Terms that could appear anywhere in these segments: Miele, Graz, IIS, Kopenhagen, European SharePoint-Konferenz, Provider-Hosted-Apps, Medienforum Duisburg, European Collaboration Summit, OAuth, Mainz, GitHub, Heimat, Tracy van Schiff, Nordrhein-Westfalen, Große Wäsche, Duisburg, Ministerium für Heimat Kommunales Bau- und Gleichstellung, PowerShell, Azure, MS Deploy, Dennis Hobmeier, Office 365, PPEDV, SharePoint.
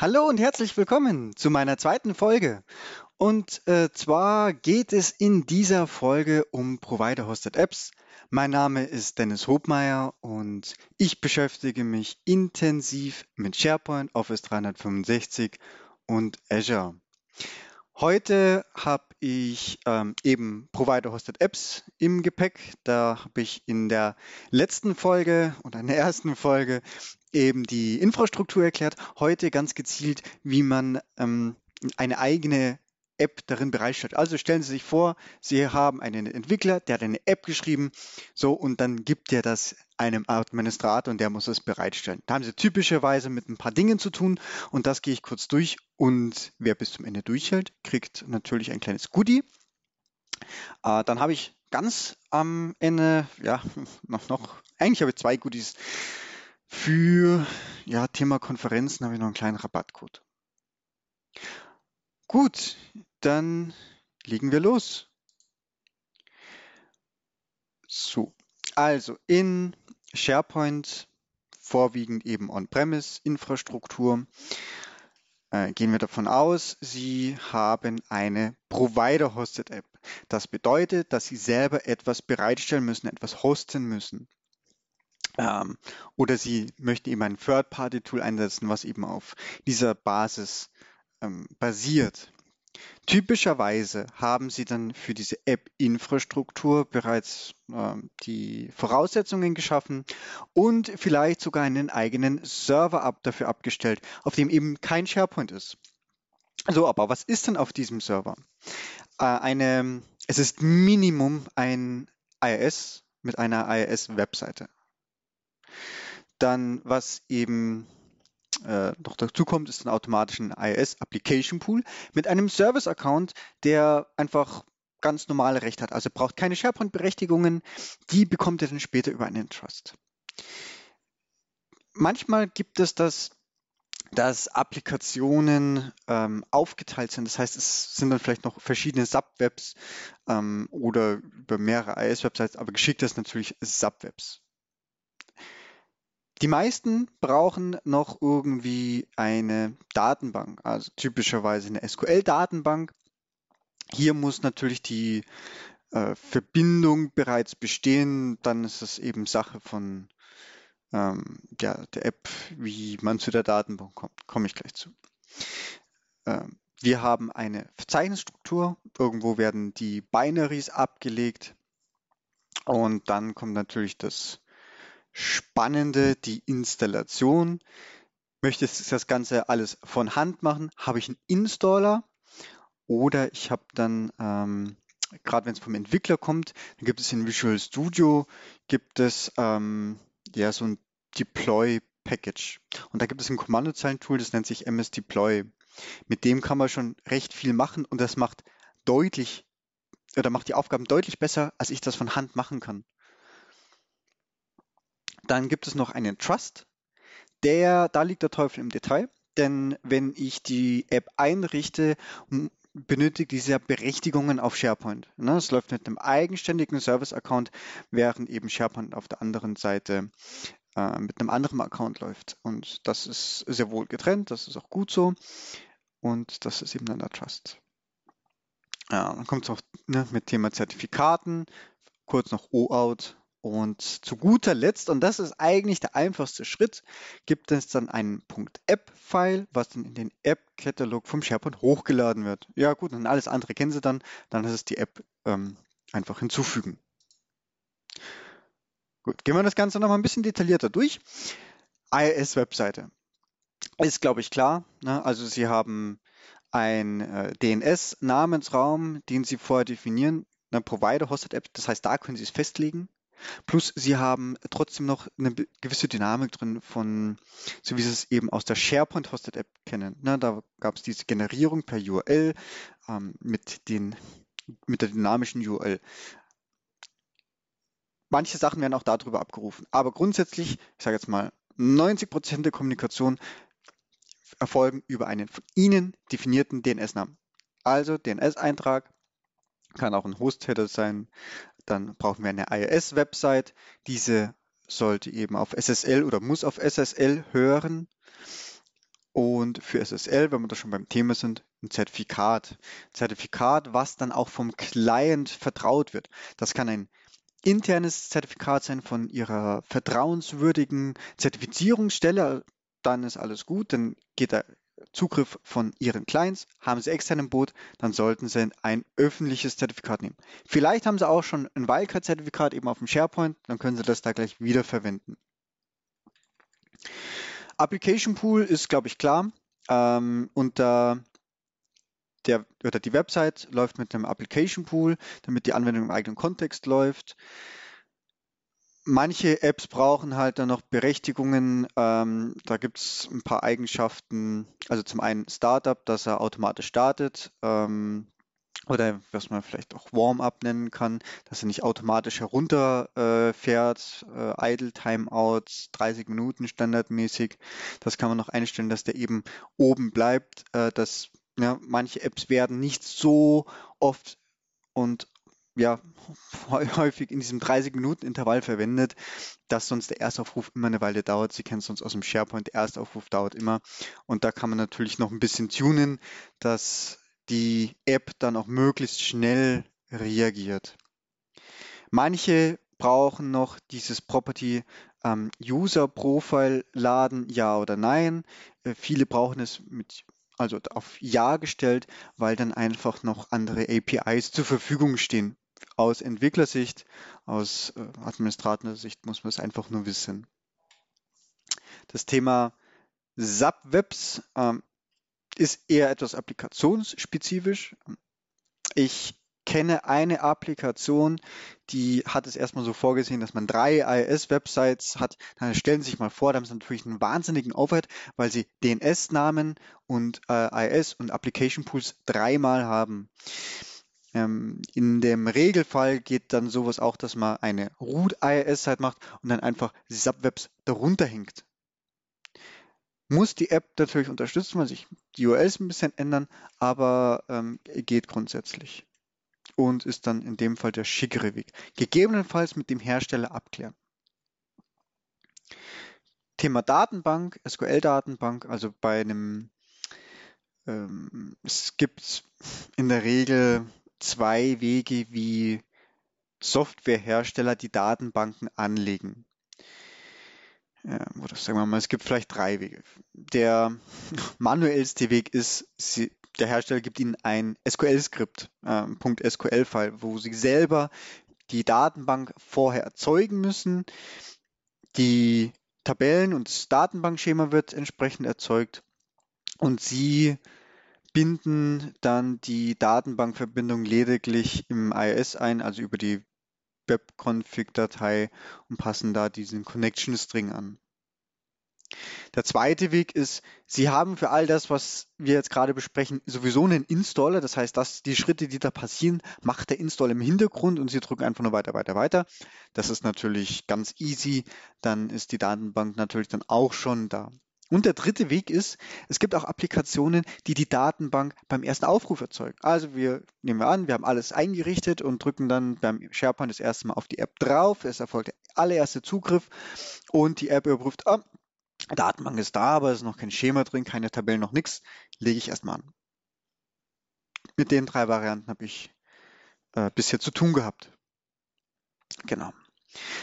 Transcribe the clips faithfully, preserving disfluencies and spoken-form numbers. Hallo und herzlich willkommen zu meiner zweiten Folge. Und äh, zwar geht es in dieser Folge um Provider-Hosted-Apps. Mein Name ist Dennis Hobmeier und ich beschäftige mich intensiv mit SharePoint, Office dreihundertfünfundsechzig und Azure. Heute habe ich ähm, eben Provider-Hosted-Apps im Gepäck. Da habe ich in der letzten Folge oder in der ersten Folge eben die Infrastruktur erklärt. Heute ganz gezielt, wie man ähm, eine eigene App darin bereitstellt. Also stellen Sie sich vor, Sie haben einen Entwickler, der hat eine App geschrieben, so, und dann gibt er das einem Administrator und der muss es bereitstellen. Da haben Sie typischerweise mit ein paar Dingen zu tun und das gehe ich kurz durch, und wer bis zum Ende durchhält, kriegt natürlich ein kleines Goodie. Äh, dann habe ich ganz am Ende, ja, noch, noch, eigentlich habe ich zwei Goodies. Für ja, Thema Konferenzen habe ich noch einen kleinen Rabattcode. Gut, dann legen wir los. So, also in SharePoint, vorwiegend eben On-Premise-Infrastruktur, äh, gehen wir davon aus, Sie haben eine Provider-Hosted-App. Das bedeutet, dass Sie selber etwas bereitstellen müssen, etwas hosten müssen. Ähm, oder Sie möchten eben ein Third-Party-Tool einsetzen, was eben auf dieser Basis ähm, basiert. Typischerweise haben Sie dann für diese App-Infrastruktur bereits ähm, die Voraussetzungen geschaffen und vielleicht sogar einen eigenen Server ab, dafür abgestellt, auf dem eben kein SharePoint ist. So, aber was ist denn auf diesem Server? Äh, eine, es ist Minimum ein I I S mit einer I I S-Webseite. Dann, was eben äh, noch dazu kommt, ist ein automatischen I I S Application Pool mit einem Service-Account, der einfach ganz normale Rechte hat. Also braucht keine SharePoint-Berechtigungen, die bekommt ihr dann später über einen Trust. Manchmal gibt es das, dass Applikationen ähm, aufgeteilt sind. Das heißt, es sind dann vielleicht noch verschiedene Subwebs ähm, oder über mehrere I I S-Websites, aber geschickt ist natürlich Subwebs. Die meisten brauchen noch irgendwie eine Datenbank, also typischerweise eine S Q L-Datenbank. Hier muss natürlich die äh, Verbindung bereits bestehen, dann ist es eben Sache von ähm, ja, der App, wie man zu der Datenbank kommt, komme ich gleich zu. Ähm, wir haben eine Verzeichnisstruktur, irgendwo werden die Binaries abgelegt und dann kommt natürlich das Spannende, die Installation. Möchte ich das Ganze alles von Hand machen? Habe ich einen Installer oder ich habe dann, ähm, gerade wenn es vom Entwickler kommt, dann gibt es in Visual Studio, gibt es ähm, ja, so ein Deploy Package. Und da gibt es ein Kommandozeilentool, das nennt sich M S Deploy. Mit dem kann man schon recht viel machen und das macht deutlich oder macht die Aufgaben deutlich besser, als ich das von Hand machen kann. Dann gibt es noch einen Trust, der, da liegt der Teufel im Detail, denn wenn ich die App einrichte, benötigt diese Berechtigungen auf SharePoint. Das läuft mit einem eigenständigen Service-Account, während eben SharePoint auf der anderen Seite äh, mit einem anderen Account läuft. Und das ist sehr wohl getrennt, das ist auch gut so. Und das ist eben dann der Trust. Ja, dann kommt es auch ne, mit Thema Zertifikaten, kurz noch OAuth. Und zu guter Letzt, und das ist eigentlich der einfachste Schritt, gibt es dann einen .app-File, was dann in den App-Katalog vom SharePoint hochgeladen wird. Ja gut, und alles andere kennen Sie dann, dann ist es die App ähm, einfach hinzufügen. Gut, gehen wir das Ganze nochmal ein bisschen detaillierter durch. I I S-Webseite. Ist, glaube ich, klar. Ne? Also Sie haben einen äh, D N S-Namensraum, den Sie vorher definieren, eine Provider-Hosted-App, das heißt, da können Sie es festlegen. Plus, Sie haben trotzdem noch eine gewisse Dynamik drin von, so wie Sie es eben aus der SharePoint-Hosted-App kennen. Na, da gab es diese Generierung per U R L ähm, mit, den, mit der dynamischen U R L. Manche Sachen werden auch darüber abgerufen. Aber grundsätzlich, ich sage jetzt mal, neunzig Prozent der Kommunikation erfolgen über einen von Ihnen definierten D N S-Namen. Also D N S-Eintrag, kann auch ein Host-Header sein. Dann brauchen wir eine I I S-Website. Diese sollte eben auf S S L oder muss auf S S L hören. Und für S S L, wenn wir da schon beim Thema sind, ein Zertifikat. Ein Zertifikat, was dann auch vom Client vertraut wird. Das kann ein internes Zertifikat sein von Ihrer vertrauenswürdigen Zertifizierungsstelle. Dann ist alles gut, dann geht der Zugriff von Ihren Clients. Haben Sie extern im Boot, dann sollten Sie ein öffentliches Zertifikat nehmen. Vielleicht haben Sie auch schon ein Wildcard-Zertifikat eben auf dem SharePoint, dann können Sie das da gleich wieder verwenden. Application Pool ist, glaube ich, klar. Ähm, unter der, oder die Website läuft mit einem Application Pool, damit die Anwendung im eigenen Kontext läuft. Manche Apps brauchen halt dann noch Berechtigungen. Ähm, da gibt es ein paar Eigenschaften. Also zum einen Startup, dass er automatisch startet. Ähm, oder was man vielleicht auch Warm-up nennen kann, dass er nicht automatisch herunterfährt, äh, äh, Idle Timeouts, dreißig Minuten standardmäßig. Das kann man noch einstellen, dass der eben oben bleibt. Äh, dass, ja, manche Apps werden nicht so oft und ja häufig in diesem dreißig Minuten Intervall verwendet, dass sonst der Erstaufruf immer eine Weile dauert. Sie kennen es sonst aus dem SharePoint, der Erstaufruf dauert immer. Und da kann man natürlich noch ein bisschen tunen, dass die App dann auch möglichst schnell reagiert. Manche brauchen noch dieses Property ähm, User Profile laden, ja oder nein. Äh, viele brauchen es mit, also auf Ja gestellt, weil dann einfach noch andere A P Is zur Verfügung stehen. Aus Entwicklersicht, aus äh, Administratorsicht muss man es einfach nur wissen. Das Thema Subwebs ähm, ist eher etwas applikationsspezifisch. Ich kenne eine Applikation, die hat es erstmal so vorgesehen, dass man drei I I S-Websites hat. Dann stellen Sie sich mal vor, da haben Sie natürlich einen wahnsinnigen Aufwand, weil Sie D N S-Namen und äh, I I S und Application Pools dreimal haben. Ähm, in dem Regelfall geht dann sowas auch, dass man eine Root-I I S-Site macht und dann einfach Subwebs darunter hängt. Muss die App natürlich unterstützen, weil sich die U R Ls ein bisschen ändern, aber ähm, geht grundsätzlich und ist dann in dem Fall der schickere Weg. Gegebenenfalls mit dem Hersteller abklären. Thema Datenbank, S Q L-Datenbank, also bei einem, ähm, es gibt in der Regel zwei Wege, wie Softwarehersteller die Datenbanken anlegen. Ja, oder sagen wir mal, es gibt vielleicht drei Wege. Der manuellste Weg ist, sie, der Hersteller gibt Ihnen ein S Q L-Skript, äh, .sql-File, wo Sie selber die Datenbank vorher erzeugen müssen. Die Tabellen und das Datenbankschema wird entsprechend erzeugt und Sie binden dann die Datenbankverbindung lediglich im I I S ein, also über die Web-Config-Datei und passen da diesen Connection-String an. Der zweite Weg ist, Sie haben für all das, was wir jetzt gerade besprechen, sowieso einen Installer. Das heißt, dass die Schritte, die da passieren, macht der Installer im Hintergrund und Sie drücken einfach nur weiter, weiter, weiter. Das ist natürlich ganz easy. Dann ist die Datenbank natürlich dann auch schon da. Und der dritte Weg ist, es gibt auch Applikationen, die die Datenbank beim ersten Aufruf erzeugen. Also wir nehmen wir an, wir haben alles eingerichtet und drücken dann beim SharePoint das erste Mal auf die App drauf. Es erfolgt der allererste Zugriff und die App überprüft, ah, Datenbank ist da, aber es ist noch kein Schema drin, keine Tabellen, noch nichts. Lege ich erstmal an. Mit den drei Varianten habe ich äh, bisher zu tun gehabt. Genau.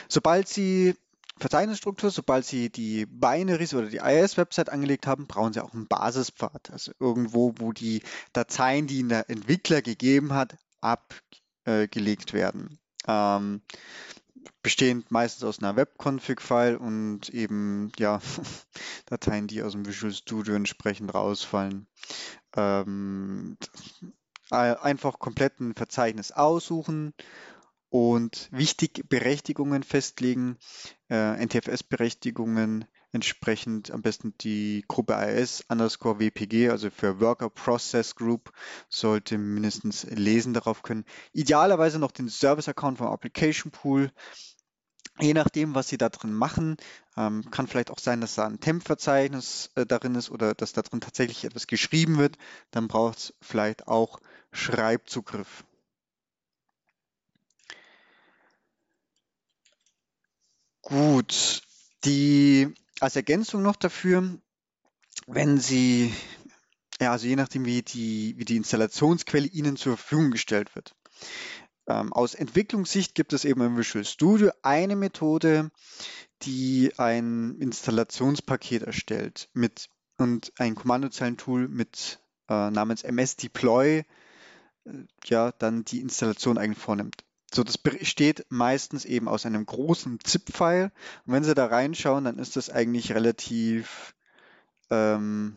Sobald Sie Verzeichnisstruktur, sobald Sie die Binaries oder die I I S-Website angelegt haben, brauchen Sie auch einen Basispfad. Also irgendwo, wo die Dateien, die Ihnen der Entwickler gegeben hat, abgelegt werden. Ähm, bestehend meistens aus einer Web-Config-File und eben ja Dateien, die aus dem Visual Studio entsprechend rausfallen. Ähm, einfach komplett ein Verzeichnis aussuchen. Und wichtig, Berechtigungen festlegen, äh, N T F S-Berechtigungen, entsprechend am besten die Gruppe I I S underscore W P G, also für Worker Process Group, sollte mindestens lesen darauf können. Idealerweise noch den Service-Account vom Application Pool, je nachdem, was Sie da drin machen. Ähm, kann vielleicht auch sein, dass da ein Temp-Verzeichnis äh, darin ist oder dass da drin tatsächlich etwas geschrieben wird. Dann braucht es vielleicht auch Schreibzugriff. Gut, die als Ergänzung noch dafür, wenn Sie, ja, also je nachdem, wie die, wie die Installationsquelle Ihnen zur Verfügung gestellt wird. Ähm, aus Entwicklungssicht gibt es eben im Visual Studio eine Methode, die ein Installationspaket erstellt mit und ein Kommandozeilentool mit äh, namens M S Deploy, äh, ja, dann die Installation eigentlich vornimmt. So, das besteht meistens eben aus einem großen ZIP-File. Und wenn Sie da reinschauen, dann ist das eigentlich relativ ähm,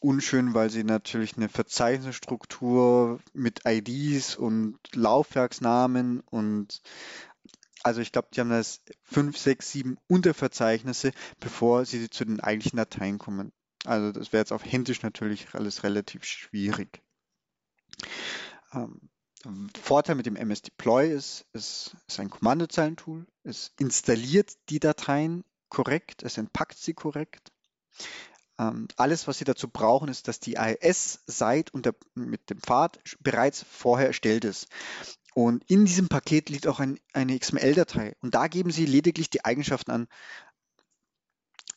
unschön, weil Sie natürlich eine Verzeichnisstruktur mit I Ds und Laufwerksnamen und also ich glaube, die haben das fünf, sechs, sieben Unterverzeichnisse, bevor Sie zu den eigentlichen Dateien kommen. Also das wäre jetzt auf händisch natürlich alles relativ schwierig. Ähm, Vorteil mit dem M S Deploy ist, es ist, ist ein Kommandozeilentool. Es installiert die Dateien korrekt, es entpackt sie korrekt. Ähm, alles, was Sie dazu brauchen, ist, dass die I I S-Seite mit dem Pfad bereits vorher erstellt ist. Und in diesem Paket liegt auch ein, eine X M L-Datei. Und da geben Sie lediglich die Eigenschaften an,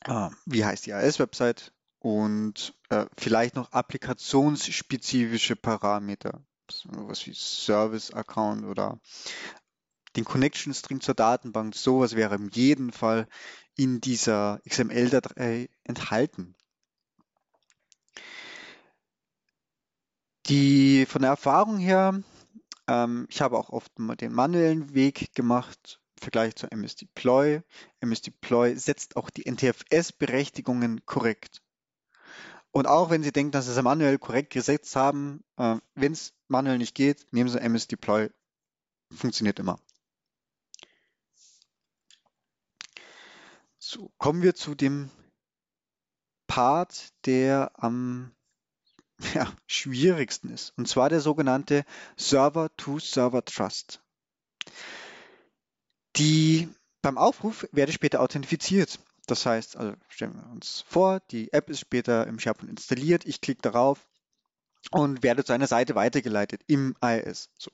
äh, wie heißt die I I S-Website und äh, vielleicht noch applikationsspezifische Parameter, sowas wie Service-Account oder den Connection-String zur Datenbank. Sowas wäre in jedem Fall in dieser X M L-Datei enthalten. Die, von der Erfahrung her, ich habe auch oft den manuellen Weg gemacht im Vergleich zu M S Deploy. M S Deploy setzt auch die N T F S-Berechtigungen korrekt. Und auch wenn Sie denken, dass Sie es manuell korrekt gesetzt haben, wenn es manuell nicht geht, nehmen Sie M S Deploy. Funktioniert immer. So, kommen wir zu dem Part, der am Ja, schwierigsten ist, und zwar der sogenannte Server-to-Server-Trust. Die beim Aufruf werde später authentifiziert. Das heißt, also stellen wir uns vor, die App ist später im SharePoint installiert, ich klicke darauf und werde zu einer Seite weitergeleitet im I I S. So.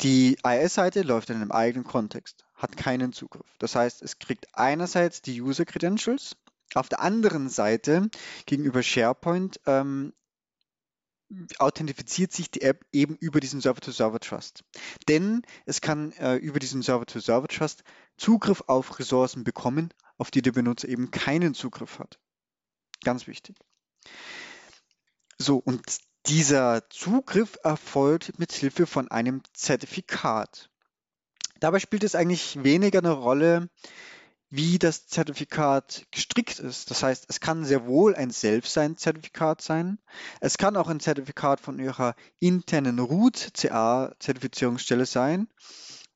Die I I S-Seite läuft in einem eigenen Kontext, hat keinen Zugriff. Das heißt, es kriegt einerseits die User-Credentials, auf der anderen Seite, gegenüber SharePoint, ähm, authentifiziert sich die App eben über diesen Server-to-Server-Trust. Denn es kann äh, über diesen Server-to-Server-Trust Zugriff auf Ressourcen bekommen, auf die der Benutzer eben keinen Zugriff hat. Ganz wichtig. So, und dieser Zugriff erfolgt mit Hilfe von einem Zertifikat. Dabei spielt es eigentlich weniger eine Rolle, wie das Zertifikat gestrickt ist. Das heißt, es kann sehr wohl ein Self-Sign-Zertifikat sein. Es kann auch ein Zertifikat von Ihrer internen Root-C A-Zertifizierungsstelle sein.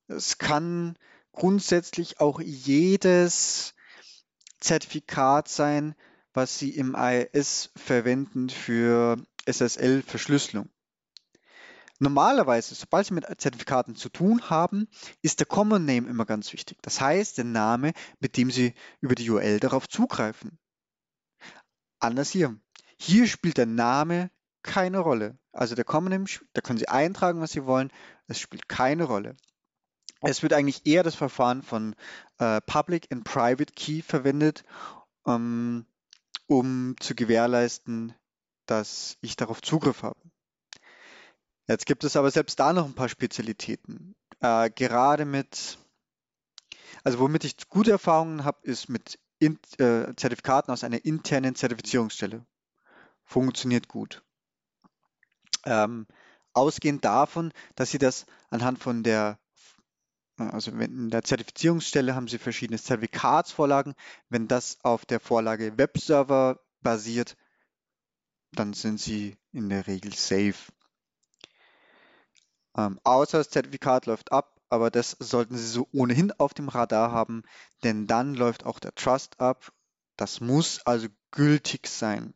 Es kann grundsätzlich auch jedes Zertifikat sein, was Sie im I I S verwenden für S S L-Verschlüsselung. Normalerweise, sobald Sie mit Zertifikaten zu tun haben, ist der Common Name immer ganz wichtig. Das heißt, der Name, mit dem Sie über die U R L darauf zugreifen. Anders hier. Hier spielt der Name keine Rolle. Also der Common Name, da können Sie eintragen, was Sie wollen. Es spielt keine Rolle. Es wird eigentlich eher das Verfahren von äh, Public and Private Key verwendet, ähm, um zu gewährleisten, dass ich darauf Zugriff habe. Jetzt gibt es aber selbst da noch ein paar Spezialitäten. Äh, gerade mit, also womit ich gute Erfahrungen habe, ist mit in, äh, Zertifikaten aus einer internen Zertifizierungsstelle. Funktioniert gut. Ähm, ausgehend davon, dass Sie das anhand von der, also in der Zertifizierungsstelle haben Sie verschiedene Zertifikatsvorlagen. Wenn das auf der Vorlage Webserver basiert, dann sind Sie in der Regel safe. Ähm, außer das Zertifikat läuft ab, aber das sollten Sie so ohnehin auf dem Radar haben, denn dann läuft auch der Trust ab. Das muss also gültig sein.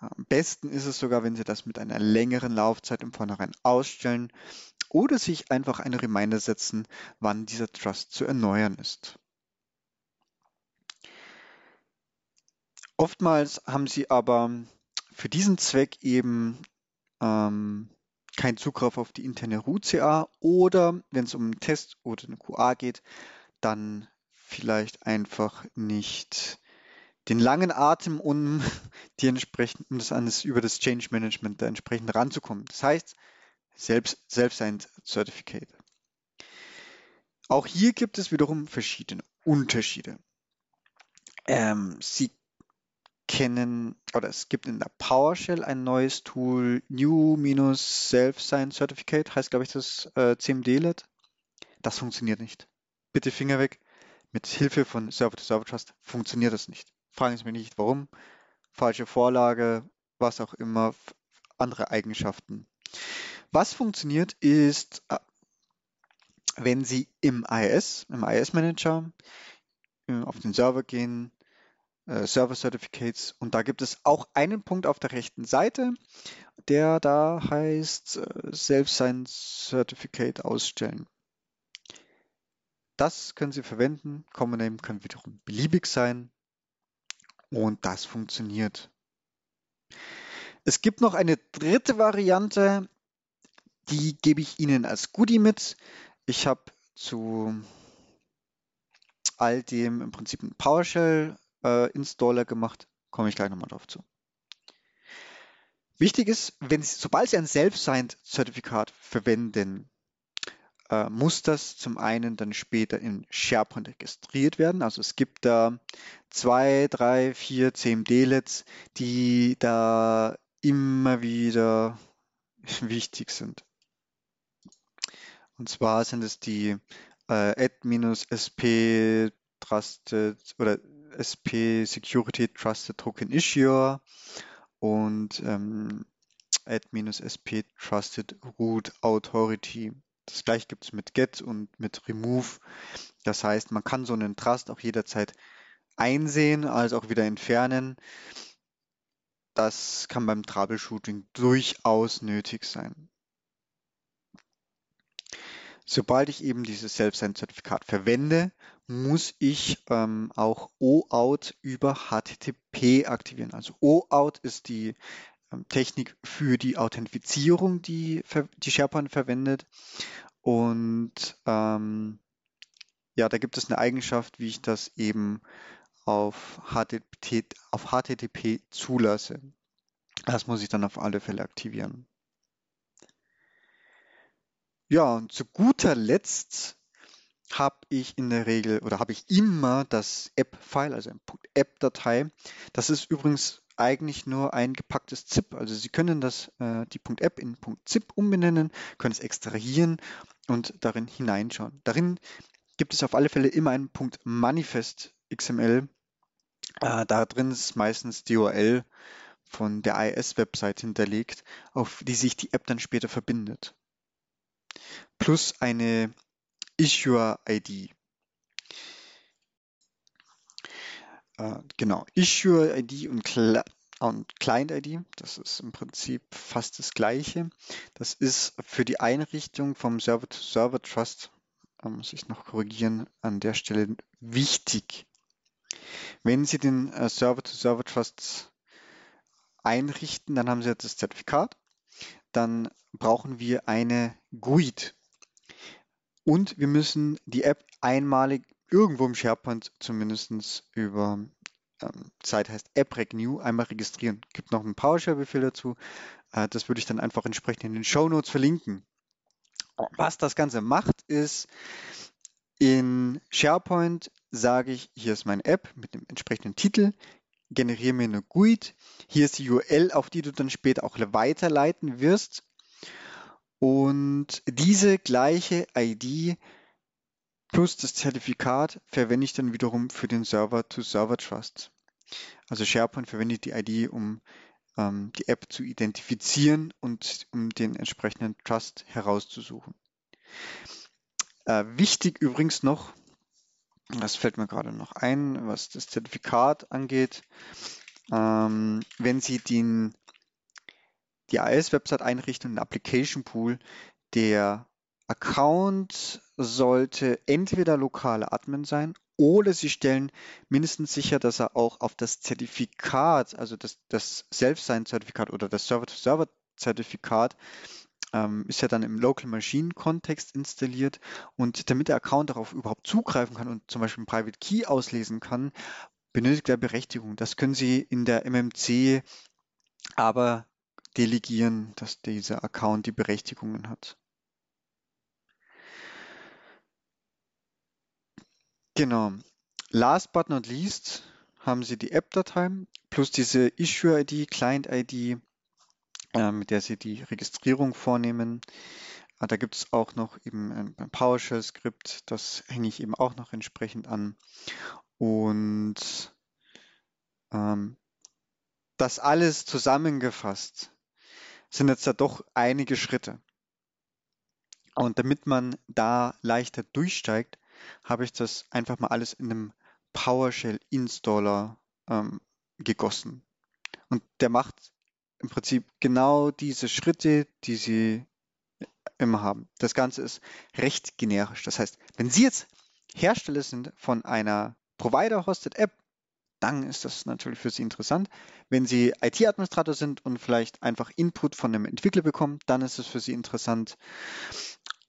Am besten ist es sogar, wenn Sie das mit einer längeren Laufzeit im Vornherein ausstellen oder sich einfach einen Reminder setzen, wann dieser Trust zu erneuern ist. Oftmals haben Sie aber für diesen Zweck eben ähm, kein Zugriff auf die interne Root-C A oder wenn es um einen Test oder eine Q A geht, dann vielleicht einfach nicht den langen Atem, um die entsprechend um das an das, über das Change Management da entsprechend ranzukommen. Das heißt, selbst selbst ein Certificate. Auch hier gibt es wiederum verschiedene Unterschiede. Ähm, Sie kennen, oder es gibt in der PowerShell ein neues Tool, New-Self-Sign-Certificate, heißt glaube ich das äh, C M D L E D. Das funktioniert nicht. Bitte Finger weg. Mit Hilfe von Server-to-Server-Trust funktioniert das nicht. Fragen Sie mich nicht, warum. Falsche Vorlage, was auch immer, andere Eigenschaften. Was funktioniert ist, wenn Sie im I I S, im I I S-Manager, auf den Server gehen, äh, Server-Certificates, und da gibt es auch einen Punkt auf der rechten Seite, der da heißt, äh, selbst sein Certificate ausstellen. Das können Sie verwenden. Common Name kann wiederum beliebig sein. Und das funktioniert. Es gibt noch eine dritte Variante. Die gebe ich Ihnen als Goodie mit. Ich habe zu all dem im Prinzip einen PowerShell-Installer äh, gemacht. Komme ich gleich nochmal drauf zu. Wichtig ist, wenn Sie, sobald Sie ein Self-Signed-Zertifikat verwenden, Äh, muss das zum einen dann später in SharePoint registriert werden. Also es gibt da zwei, drei, vier C M D L E Ds, die da immer wieder wichtig sind. Und zwar sind es die äh, Ad-S P Trusted oder S P Security Trusted Token Issuer und ähm, Ad-S P Trusted Root Authority. Das gleiche gibt es mit Get und mit Remove. Das heißt, man kann so einen Trust auch jederzeit einsehen, als auch wieder entfernen. Das kann beim Troubleshooting durchaus nötig sein. Sobald ich eben dieses Self-Sign-Zertifikat verwende, muss ich ähm, auch OAuth über H T T P aktivieren. Also OAuth ist die Technik für die Authentifizierung, die, die SharePoint verwendet. Und ähm, ja, da gibt es eine Eigenschaft, wie ich das eben auf H T T P, auf H T T P zulasse. Das muss ich dann auf alle Fälle aktivieren. Ja, und zu guter Letzt habe ich in der Regel oder habe ich immer das App-File, also eine .app-Datei. Das ist übrigens eigentlich nur ein gepacktes ZIP. Also Sie können das, äh, die .app in .zip umbenennen, können es extrahieren und darin hineinschauen. Darin gibt es auf alle Fälle immer einen .manifest X M L. Äh, da drin ist meistens die U R L von der I I S-Website hinterlegt, auf die sich die App dann später verbindet. Plus eine Issuer I D. Genau, Issuer I D und Client I D, das ist im Prinzip fast das Gleiche. Das ist für die Einrichtung vom Server-to-Server-Trust, da muss ich noch korrigieren, an der Stelle wichtig. Wenn Sie den Server-to-Server-Trust einrichten, dann haben Sie jetzt das Zertifikat. Dann brauchen wir eine G U I D. Und wir müssen die App einmalig irgendwo im SharePoint zumindest über ähm, Zeit heißt AppRegNew einmal registrieren. Es gibt noch einen PowerShell-Befehl dazu. Äh, das würde ich dann einfach entsprechend in den Shownotes verlinken. Was das Ganze macht, ist, in SharePoint sage ich, hier ist meine App mit dem entsprechenden Titel, generiere mir eine G U I D, hier ist die U R L, auf die du dann später auch weiterleiten wirst. Und diese gleiche I D plus das Zertifikat verwende ich dann wiederum für den Server-to-Server-Trust. Also SharePoint verwendet die I D, um ähm, die App zu identifizieren und um den entsprechenden Trust herauszusuchen. Äh, wichtig übrigens noch, das fällt mir gerade noch ein, was das Zertifikat angeht, ähm, wenn Sie den, die I I S-Website einrichten und den Application-Pool, der Account sollte entweder lokaler Admin sein oder Sie stellen mindestens sicher, dass er auch auf das Zertifikat, also das, das Self-Sign-Zertifikat oder das Server-to-Server-Zertifikat ähm, ist ja dann im Local-Machine-Kontext installiert, und damit der Account darauf überhaupt zugreifen kann und zum Beispiel einen Private Key auslesen kann, benötigter Berechtigung. Das können Sie in der M M C aber delegieren, dass dieser Account die Berechtigungen hat. Genau. Last but not least haben Sie die App-Datei plus diese Issuer-I D, Client-I D, äh, mit der Sie die Registrierung vornehmen. Ah, da gibt es auch noch eben ein PowerShell-Skript, das hänge ich eben auch noch entsprechend an. Und ähm, das alles zusammengefasst sind jetzt da doch einige Schritte. Und damit man da leichter durchsteigt, habe ich das einfach mal alles in einem PowerShell-Installer ähm, gegossen. Und der macht im Prinzip genau diese Schritte, die Sie immer haben. Das Ganze ist recht generisch. Das heißt, wenn Sie jetzt Hersteller sind von einer Provider-Hosted-App, dann ist das natürlich für Sie interessant. Wenn Sie I T-Administrator sind und vielleicht einfach Input von einem Entwickler bekommen, dann ist es für Sie interessant.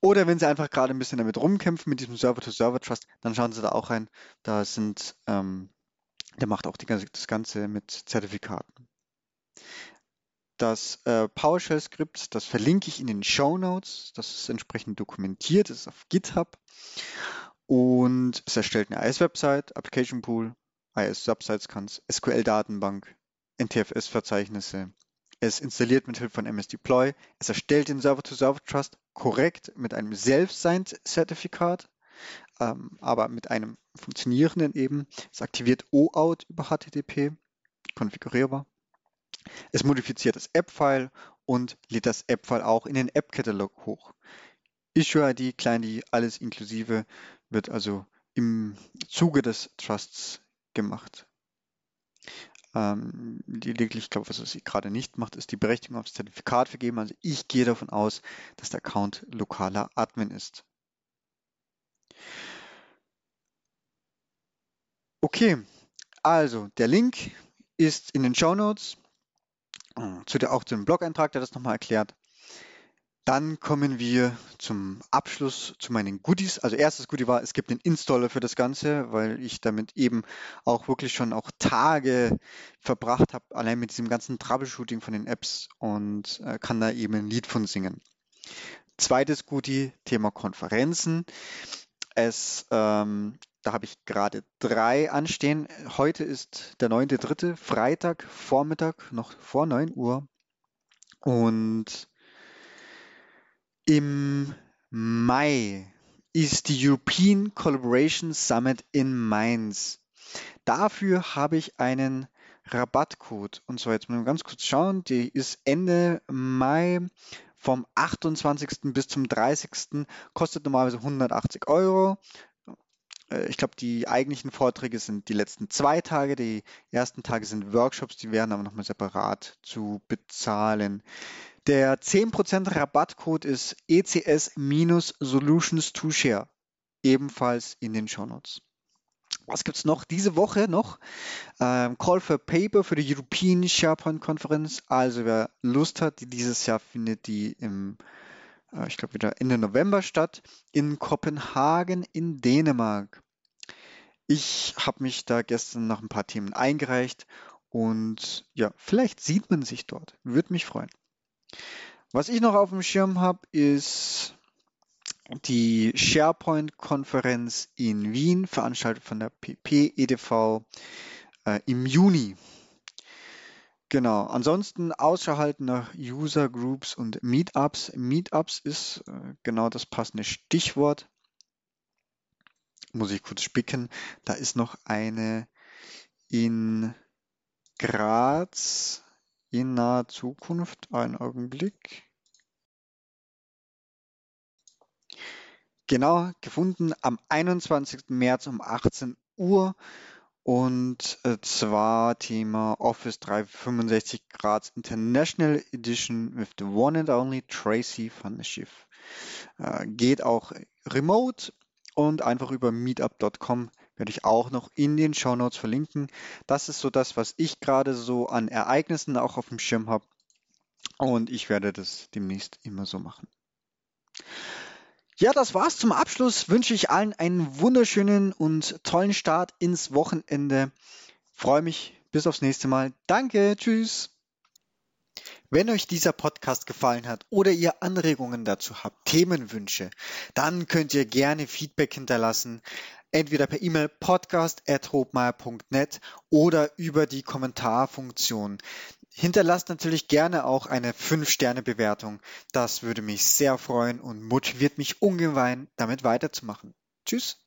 Oder wenn Sie einfach gerade ein bisschen damit rumkämpfen, mit diesem Server-to-Server-Trust, dann schauen Sie da auch rein. Da sind, ähm, der macht auch die ganze, das Ganze mit Zertifikaten. Das äh, PowerShell-Skript, das verlinke ich in den Shownotes. Das ist entsprechend dokumentiert, das ist auf GitHub. Und es erstellt eine I I S-Website, Application Pool, I I S-Subsites kann's, S Q L-Datenbank, N T F S-Verzeichnisse. Es installiert mit Hilfe von M S Deploy. Es erstellt den Server-to-Server-Trust korrekt mit einem Self-Signed-Zertifikat, ähm, aber mit einem funktionierenden eben. Es aktiviert O Auth über H T T P, konfigurierbar. Es modifiziert das App-File und lädt das App-File auch in den App-Katalog hoch. Issuer-I D, Client-I D, alles inklusive wird also im Zuge des Trusts gemacht. Ähm, lediglich, ich glaube, was sie gerade nicht macht, ist die Berechtigung aufs Zertifikat vergeben. Also ich gehe davon aus, dass der Account lokaler Admin ist. Okay, also der Link ist in den Shownotes. Zu der, auch zu dem Blog-Eintrag, der das nochmal erklärt. Dann kommen wir zum Abschluss zu meinen Goodies. Also erstes Goodie war, es gibt einen Installer für das Ganze, weil ich damit eben auch wirklich schon auch Tage verbracht habe, allein mit diesem ganzen Troubleshooting von den Apps und äh, kann da eben ein Lied von singen. Zweites Goodie, Thema Konferenzen. Es, ähm, da habe ich gerade drei anstehen. Heute ist der neunte dritte, Freitag, Vormittag, noch vor neun Uhr. Und im Mai ist die European Collaboration Summit in Mainz. Dafür habe ich einen Rabattcode. Und zwar, jetzt mal ganz kurz schauen, die ist Ende Mai. Vom achtundzwanzigsten bis zum dreißigsten kostet normalerweise hundertachtzig Euro. Ich glaube, die eigentlichen Vorträge sind die letzten zwei Tage. Die ersten Tage sind Workshops, die werden aber nochmal separat zu bezahlen. Der zehn Prozent Rabattcode ist E C S Solutions to share, ebenfalls in den Shownotes. Was gibt es noch? Diese Woche noch ähm, Call for Paper für die European SharePoint-Konferenz. Also wer Lust hat, die dieses Jahr findet die im, äh, ich glaube wieder Ende November statt, in Kopenhagen in Dänemark. Ich habe mich da gestern noch ein paar Themen eingereicht und ja, vielleicht sieht man sich dort. Würde mich freuen. Was ich noch auf dem Schirm habe, ist die SharePoint-Konferenz in Wien, veranstaltet von der P P E D V äh, im Juni. Genau, ansonsten außerhalb nach User Groups und Meetups. Meetups ist äh, genau das passende Stichwort. Muss ich kurz spicken. Da ist noch eine in Graz in naher Zukunft. Einen Augenblick. Genau, gefunden am einundzwanzigsten März um achtzehn Uhr und zwar Thema Office dreihundertfünfundsechzig Graz International Edition with the one and only Tracy van Schiff. Äh, geht auch remote und einfach über meetup Punkt com werde ich auch noch in den Shownotes verlinken. Das ist so das, was ich gerade so an Ereignissen auch auf dem Schirm habe und ich werde das demnächst immer so machen. Ja, das war's. Zum Abschluss wünsche ich allen einen wunderschönen und tollen Start ins Wochenende. Freue mich. Bis aufs nächste Mal. Danke. Tschüss. Wenn euch dieser Podcast gefallen hat oder ihr Anregungen dazu habt, Themenwünsche, dann könnt ihr gerne Feedback hinterlassen, entweder per E-Mail podcast at hobmeier punkt net oder über die Kommentarfunktion. Hinterlasst natürlich gerne auch eine fünf Sterne Bewertung. Das würde mich sehr freuen und motiviert mich ungemein, damit weiterzumachen. Tschüss.